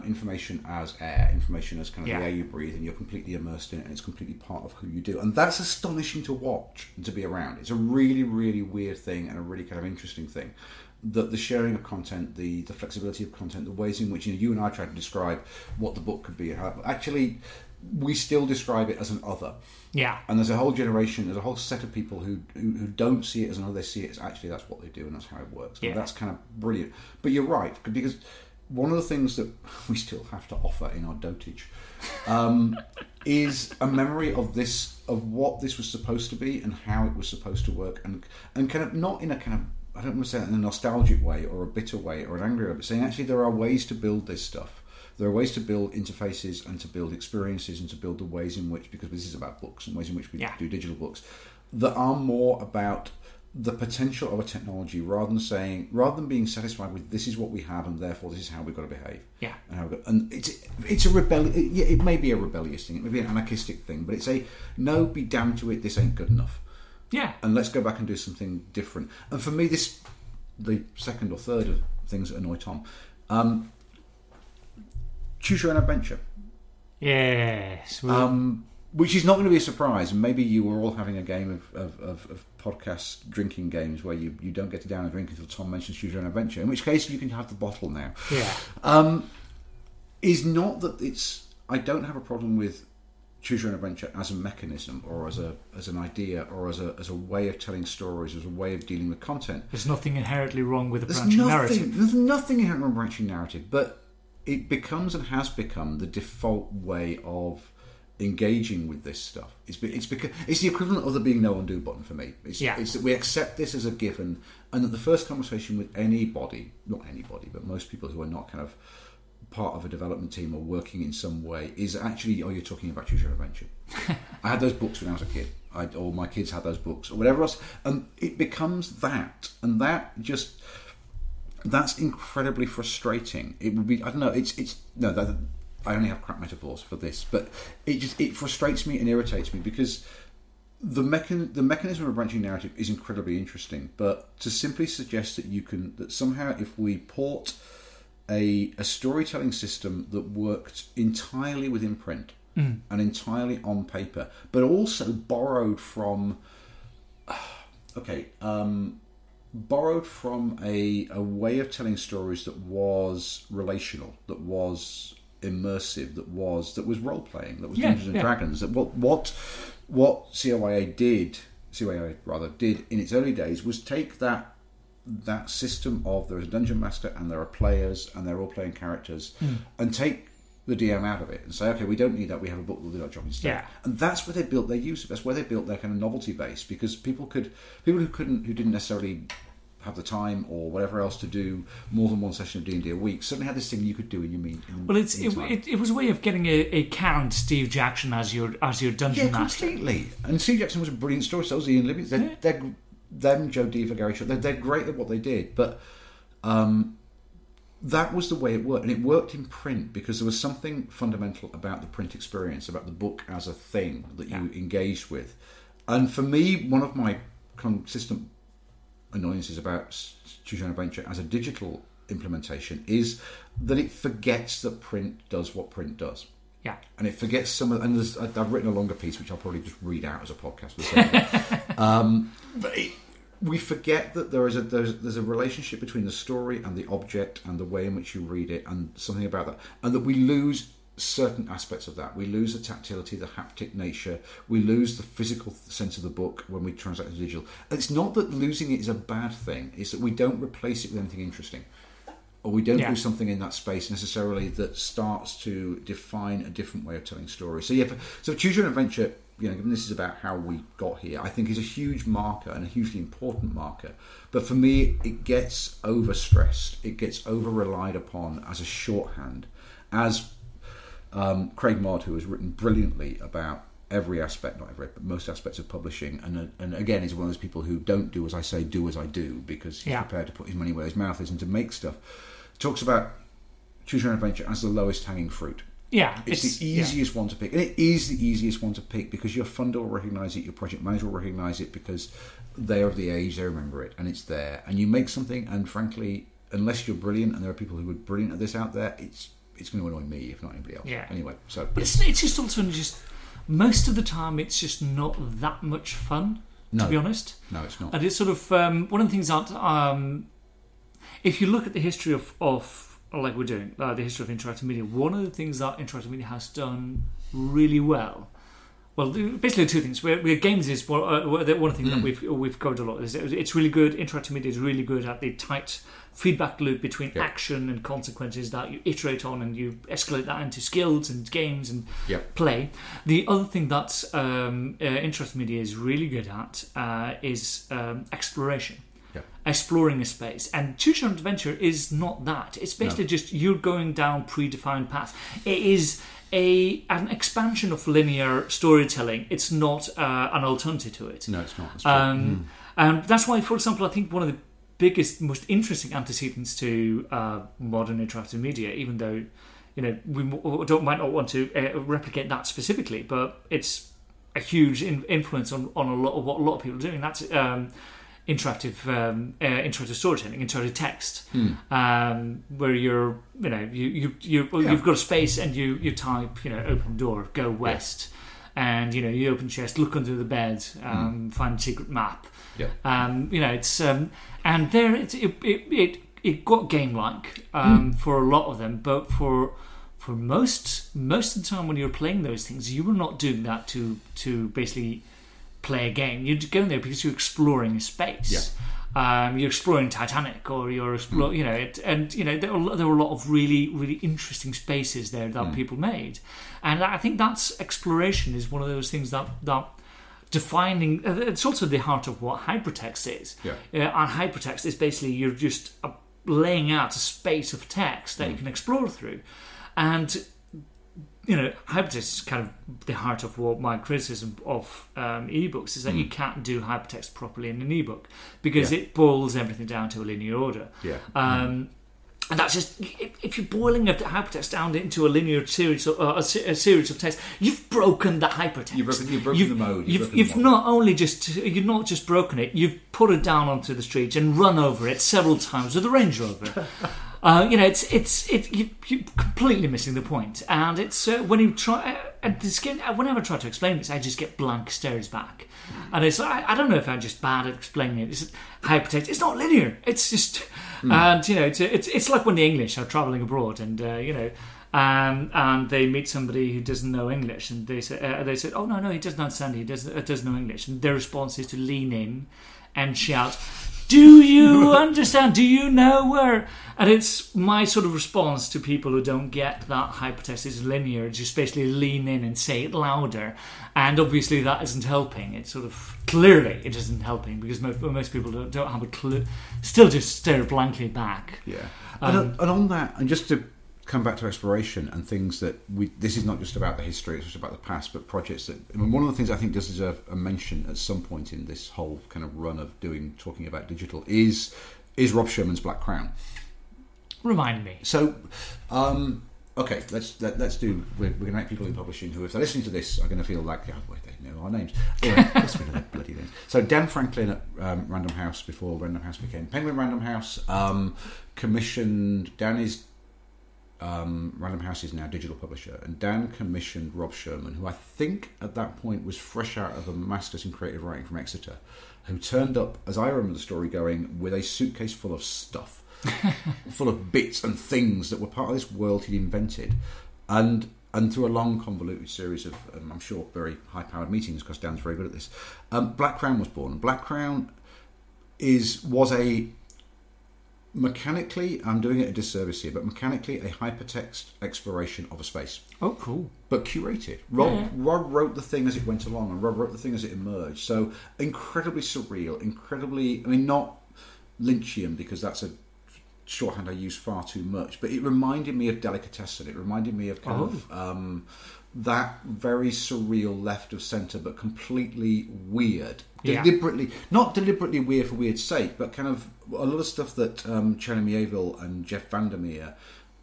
information as air. Information as kind of the air you breathe, and you're completely immersed in it, and it's completely part of who you do. And that's astonishing to watch and to be around. It's a really, really weird thing and a really kind of interesting thing. That the sharing of content, the flexibility of content, the ways in which you and I try to describe what the book could be, actually we still describe it as an other. Yeah. And there's a whole generation, there's a whole set of people who don't see it as an other. They see it as actually that's what they do and that's how it works. Yeah. And that's kind of brilliant. But you're right, because one of the things that we still have to offer in our dotage is a memory of this, of what this was supposed to be and how it was supposed to work, and kind of not in a kind of, I don't want to say that in a nostalgic way or a bitter way or an angry way, but saying actually there are ways to build this stuff. There are ways to build interfaces and to build experiences and to build the ways in which, because this is about books and ways in which we do digital books, that are more about the potential of a technology rather than being satisfied with this is what we have and therefore this is how we've got to behave. Yeah. And it's a rebellion. It may be a rebellious thing. It may be an anarchistic thing, but it's a no, be damned to it. This ain't good enough. Yeah. And let's go back and do something different. And for me, this, the second or third of things that annoy Tom, choose your own adventure. Yes. Well. Which is not going to be a surprise. Maybe you were all having a game of podcast drinking games where you don't get to down a drink until Tom mentions choose your own adventure, in which case you can have the bottle now. Yeah. Is not that it's... I don't have a problem with choose your own adventure as a mechanism, or as an idea, or as a way of telling stories, as a way of dealing with content. There's nothing inherently wrong with a branching narrative. There's nothing inherently wrong with a branching narrative, but it becomes and has become the default way of engaging with this stuff. It's the equivalent of there being no undo button for me. It's that we accept this as a given, and that the first conversation with anybody, not anybody, but most people who are not kind of part of a development team or working in some way is actually, you're talking about choose your adventure. I had those books when I was a kid, or my kids had those books, or whatever else, and it becomes that, and that's incredibly frustrating. It would be, I don't know, I only have crap metaphors for this, but it frustrates me and irritates me because the mechanism of a branching narrative is incredibly interesting, but to simply suggest that somehow if we port a storytelling system that worked entirely within print and entirely on paper, but also borrowed from a way of telling stories that was relational, that was immersive, that was role playing, that was Dungeons and Dragons. That what COIA did in its early days was take that system of there is a dungeon master and there are players and they're all playing characters and take the DM out of it and say, okay, we don't need that, we have a book that will do that job instead. Yeah. And that's where they built their use of it. That's where they built their kind of novelty base, because people who didn't necessarily have the time or whatever else to do more than one session of D&D a week suddenly had this thing you could do in your mean. Well, it was a way of getting a current Steve Jackson as your dungeon master. Yeah, completely. And Steve Jackson was a brilliant storyteller. So was Ian Livingstone. Them, Joe Diva, Gary Shaw, they're great at what they did, but That was the way it worked. And it worked in print because there was something fundamental about the print experience, about the book as a thing that you engaged with. And for me, one of my consistent annoyances about Studio Adventure as a digital implementation is that it forgets that print does what print does. Yeah. And it forgets some of... And I've written a longer piece, which I'll probably just read out as a podcast. But we forget that there's a relationship between the story and the object and the way in which you read it and something about that. And that we lose certain aspects of that. We lose the tactility, the haptic nature. We lose the physical sense of the book when we translate it to digital. And it's not that losing it is a bad thing. It's that we don't replace it with anything interesting. Or we don't do something in that space necessarily that starts to define a different way of telling stories. So so Choose Your Own Adventure, you know, given this is about how we got here, I think is a huge marker and a hugely important marker. But for me, it gets overstressed. It gets over-relied upon as a shorthand. As Craig Mod, who has written brilliantly about every aspect, not every, but most aspects of publishing, and again is one of those people who don't do as I say, do as I do, because he's prepared to put his money where his mouth is and to make stuff. Talks about Choose Your Own Adventure as the lowest hanging fruit. Yeah, it's the easiest one to pick, and it is the easiest one to pick because your funder will recognise it, your project manager will recognise it because they are of the age, they remember it, and it's there. And you make something, and frankly, unless you're brilliant, and there are people who are brilliant at this out there, it's going to annoy me if not anybody else. Yeah. Anyway, so but it's just ultimately just. Most of the time, it's just not that much fun, to be honest. No, it's not. And it's sort of... one of the things that... if you look at the history of like we're doing, the history of interactive media, one of the things that interactive media has done really well... Well, basically two things. We're games is one thing that we've covered a lot. It's really good. Interactive media is really good at the tight feedback loop between action and consequences that you iterate on, and you escalate that into skills and games and play. The other thing that interactive media is really good at is exploration. Yeah. Exploring a space, and Choose Your Own Adventure is not that. It's basically just you're going down predefined paths. It is an expansion of linear storytelling. It's not an alternative to it. No, it's not. It's and that's why, for example, I think one of the biggest, most interesting antecedents to modern interactive media, even though you know we might not want to replicate that specifically, but it's a huge influence on a lot of what a lot of people are doing. That's interactive storytelling, interactive text, where you've got a space and you type, open door, go west, and you open chest, look under the bed, find secret map. Yeah. It's and there it got game like for a lot of them, but for most of the time when you're playing those things, you were not doing that to basically play a game. You're going there because you're exploring a space. Yeah. You're exploring Titanic, or you're exploring, there were a lot of really, really interesting spaces there that people made, and I think that's exploration is one of those things that defining. It's also the heart of what hypertext is. Yeah. And hypertext is basically you're just laying out a space of text that you can explore through, and. Hypertext is kind of the heart of what my criticism of ebooks is that you can't do hypertext properly in an ebook because it boils everything down to a linear order. Yeah. And that's just if you're boiling the hypertext down into a linear series or a series of text, you've broken the hypertext. You've broken the mode. You've not just broken it. You've put it down onto the street and run over it several times with a Range Rover. You're completely missing the point, and it's when you try. Whenever I try to explain this, I just get blank stares back, and it's I don't know if I'm just bad at explaining it. It's hypertext. It's not linear. It's just, and it's like when the English are travelling abroad, and and they meet somebody who doesn't know English, and they say, oh no, he doesn't understand. He doesn't know English, and their response is to lean in and shout. Do you understand? Do you know where? And it's my sort of response to people who don't get that hypertext is linear. Just basically lean in and say it louder. And obviously that isn't helping. It's sort of clearly it isn't helping because most people don't have a clue. Still just stare blankly back. Yeah. And on that, and just to come back to exploration and things that this is not just about the history, it's just about the past, but projects that one of the things I think does deserve a mention at some point in this whole kind of run of talking about digital is is Rob Sherman's Black Crown. Remind me. So, okay, let's do. We're going to make people in publishing who, if they're listening to this, are going to feel like, oh boy, they know our names. Anyway, let's get rid of their bloody names. So Dan Franklin at Random House, before Random House became Penguin Random House, commissioned Danny's. Random House is now digital publisher, and Dan commissioned Rob Sherman, who I think at that point was fresh out of a master's in creative writing from Exeter, who turned up, as I remember the story going, with a suitcase full of stuff, full of bits and things that were part of this world he'd invented, and through a long convoluted series of I'm sure very high powered meetings, because Dan's very good at this, Black Crown was born. Black Crown was a mechanically, I'm doing it a disservice here, but mechanically a hypertext exploration of a space. Oh, cool. But curated. Rob wrote the thing as it went along, and Rob wrote the thing as it emerged. So incredibly surreal, incredibly, not Lynchian, because that's a shorthand I use far too much, but it reminded me of Delicatessen. It reminded me of kind of that very surreal left of centre, but completely weird. Not deliberately weird for weird's sake, but kind of a lot of stuff that Chernomyevil and Jeff Vandermeer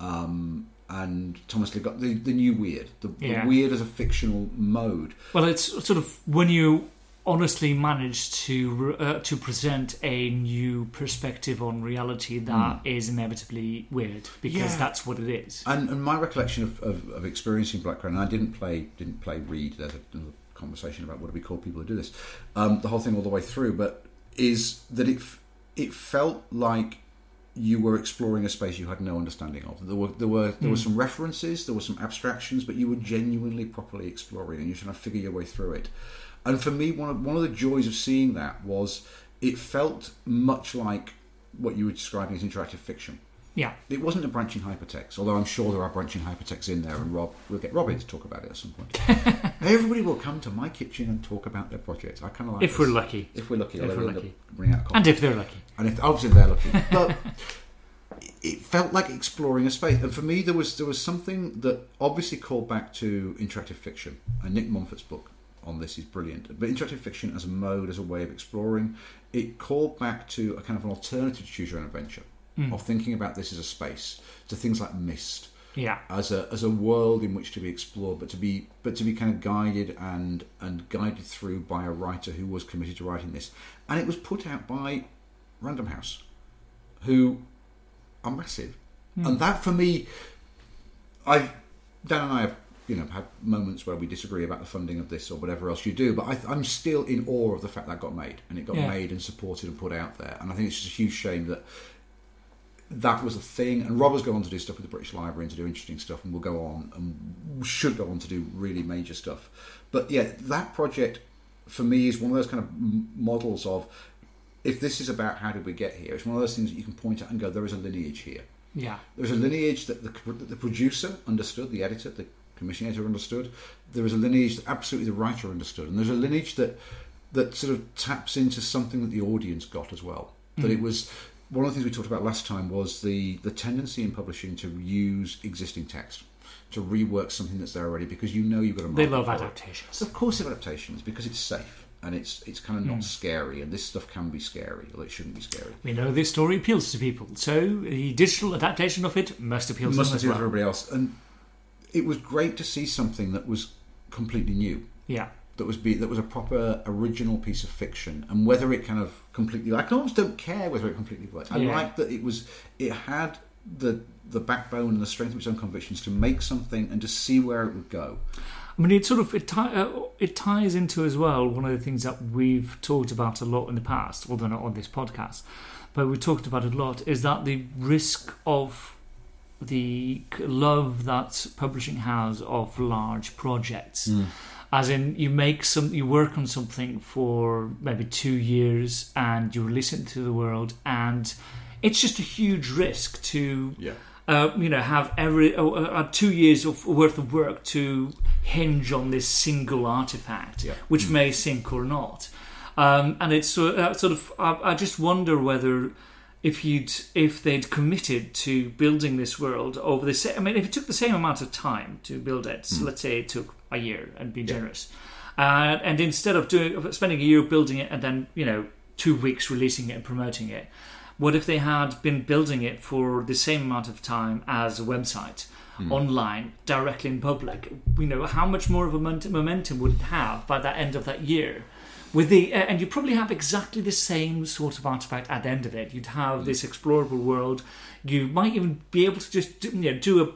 and Thomas Lee got, the new weird, the weird as a fictional mode. Well, it's sort of when you honestly managed to present a new perspective on reality that is inevitably weird, because that's what it is. And my recollection of experiencing Black Crown, and I didn't play read. There's another conversation about what do we call people who do this, the whole thing all the way through, but is that it felt like you were exploring a space you had no understanding of. There were some references, there were some abstractions, but you were genuinely properly exploring, and you're trying to figure your way through it. And for me, one of the joys of seeing that was it felt much like what you were describing as interactive fiction. Yeah. It wasn't a branching hypertext, although I'm sure there are branching hypertexts in there, and we'll get Robbie to talk about it at some point. Everybody will come to my kitchen and talk about their projects. I kind of like it. If we're lucky. Bring out a coffee. And if they're lucky. And if obviously they're lucky. But it felt like exploring a space. And for me, there was something that obviously called back to interactive fiction and Nick Mumfort's book on this is brilliant. But interactive fiction as a mode, as a way of exploring, it called back to a kind of an alternative to choose your own adventure, of thinking about this as a space, to things like Myst, as a world in which to be explored, but to be kind of guided and guided through by a writer who was committed to writing this. And it was put out by Random House, who are massive. And that for me, Dan and I have had moments where we disagree about the funding of this or whatever else you do, but I'm still in awe of the fact that got made, and it got made and supported and put out there. And I think it's just a huge shame that was a thing. And Rob has gone on to do stuff with the British Library and to do interesting stuff, and will go on and should go on to do really major stuff. But yeah, that project for me is one of those kind of models of, if this is about how did we get here, it's one of those things that you can point at and go, there is a lineage here. Yeah, there's a lineage that the producer understood, the editor, the commission editor understood. There is a lineage that absolutely the writer understood, and there's a lineage that sort of taps into something that the audience got as well. That it was one of the things we talked about last time was the tendency in publishing to use existing text, to rework something that's there already, because you've got a market. They love adaptations. Of course, they love adaptations, because it's safe and it's kind of not scary, and this stuff can be scary, although it shouldn't be scary. We know this story appeals to people, so the digital adaptation of it must appeal to them as well. Must appeal to everybody else. And it was great to see something that was completely new. Yeah. That was a proper original piece of fiction, and whether it kind of completely, I almost don't care whether it completely worked. I like that it had the backbone and the strength of its own convictions to make something and to see where it would go. I mean, it ties into as well one of the things that we've talked about a lot in the past, although not on this podcast, but we talked about it a lot, is that the risk of the love that publishing has of large projects, as in you work on something for maybe 2 years and you release it to the world, and it's just a huge risk to have every 2 years of worth of work to hinge on this single artifact, which may sink or not. And it's sort of, I just wonder whether, if they'd committed to building this world over the same, if it took the same amount of time to build it, so let's say it took a year, and be generous, and instead of spending a year building it and then 2 weeks releasing it and promoting it, What if they had been building it for the same amount of time as a website, online, directly in public? You know, how much more of a momentum would it have by the end of that year? With the and you probably have exactly the same sort of artifact at the end of it. You'd have this explorable world. You might even be able to just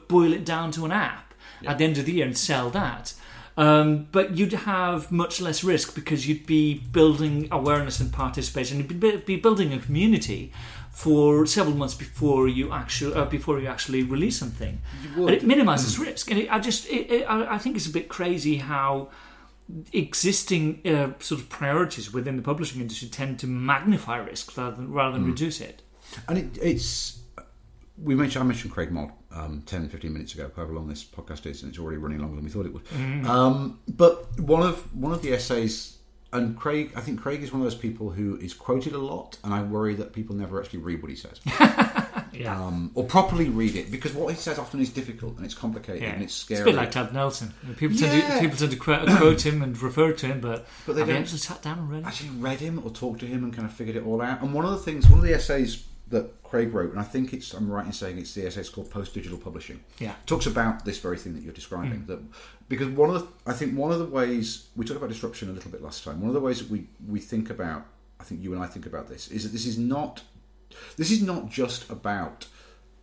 boil it down to an app at the end of the year and sell that. But you'd have much less risk because you'd be building awareness and participation. You'd be building a community for several months before you actually release something. And it minimises risk. And I think it's a bit crazy how existing sort of priorities within the publishing industry tend to magnify risk rather than reduce it. And I mentioned Craig Mod 10, 15 minutes ago, however long this podcast is, and it's already running longer than we thought it would. But one of the essays, and I think Craig is one of those people who is quoted a lot, and I worry that people never actually read what he says. Or properly read it, because what he says often is difficult and it's complicated and it's scary. It's a bit like Ted Nelson. People tend to quote him and refer to him, but they actually sat down and read him or talked to him and kind of figured it all out. And one of the essays that Craig wrote, and I think I'm right in saying it's the essay, it's called Post-Digital Publishing. Yeah, talks about this very thing that you're describing. That because one of the ways we talked about disruption a little bit last time. One of the ways that we think about, I think you and I think about this, is that this is not just about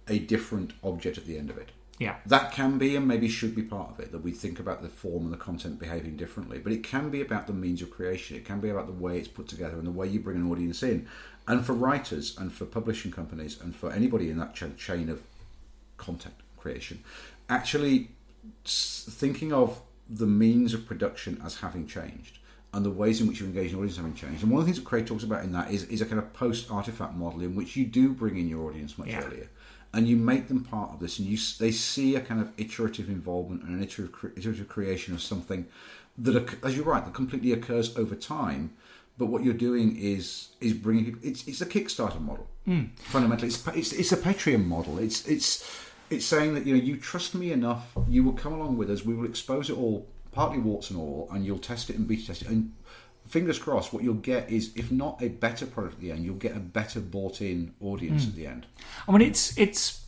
a different object at the end of it. Yeah, that can be and maybe should be part of it, that we think about the form and the content behaving differently. But it can be about the means of creation. It can be about the way it's put together and the way you bring an audience in. And for writers and for publishing companies and for anybody in that chain of content creation, actually thinking of the means of production as having changed and the ways in which you engage an audience having changed. And one of the things that Craig talks about in that is a kind of post-artifact model in which you do bring in your audience much earlier. And you make them part of this, and they see a kind of iterative involvement and an iterative creation of something that, as you're right, that completely occurs over time. But what you're doing is bringing people. It's a Kickstarter model. Fundamentally, it's a Patreon model. It's saying that you trust me enough, you will come along with us. We will expose it all, partly warts and all, and you'll test it and beta test it. And fingers crossed, what you'll get is, if not a better product at the end, you'll get a better bought-in audience at the end. I mean, it's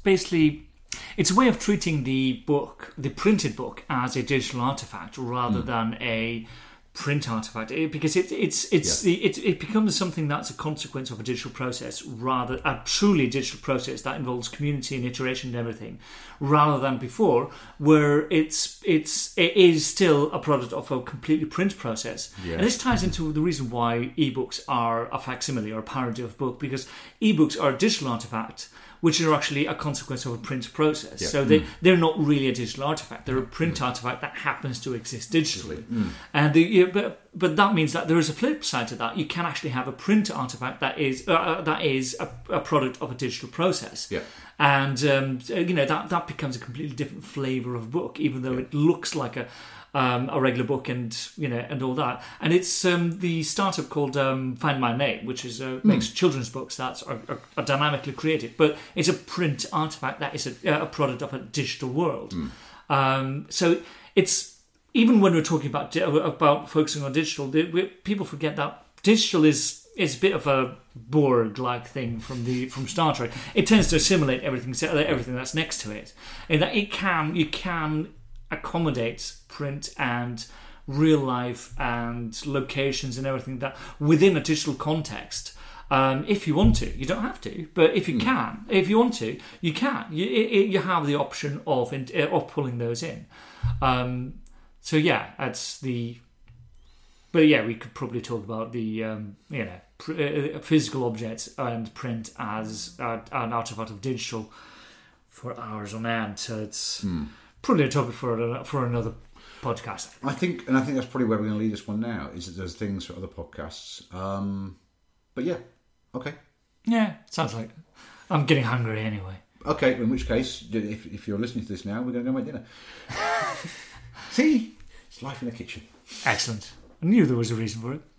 basically, it's a way of treating the book, the printed book, as a digital artifact rather than a print artifact, because it becomes something that's a consequence of a digital process, rather a truly digital process that involves community and iteration and everything, rather than before where it is still a product of a completely print process. And this ties into the reason why ebooks are a facsimile or a parody of a book, because ebooks are a digital artifact which are actually a consequence of a print process. So they're not really a digital artifact. They're a print artifact that happens to exist digitally. And but that means that there is a flip side to that. You can actually have a print artifact that is a product of a digital process. And that becomes a completely different flavour of book, even though it looks like a regular book and all that. And it's the startup called Find My Name, which is makes children's books that are dynamically created, but it's a print artifact that is a product of a digital world. So it's, even when we're talking about focusing on digital, people forget that digital is a bit of a Borg-like thing from Star Trek. It tends to assimilate everything that's next to it, and that you can accommodates print and real life and locations and everything that within a digital context. If you want to, you don't have to, but if you can, if you want to, you can. You have the option of pulling those in. We could probably talk about the physical objects and print as an artifact of digital for hours on end. So it's. Probably a topic for another podcast. I think that's probably where we're going to leave this one now, is that there's things for other podcasts. But yeah, okay. Yeah, sounds like I'm getting hungry anyway. Okay, in which case, if you're listening to this now, we're going to go make dinner. See? It's life in the kitchen. Excellent. I knew there was a reason for it.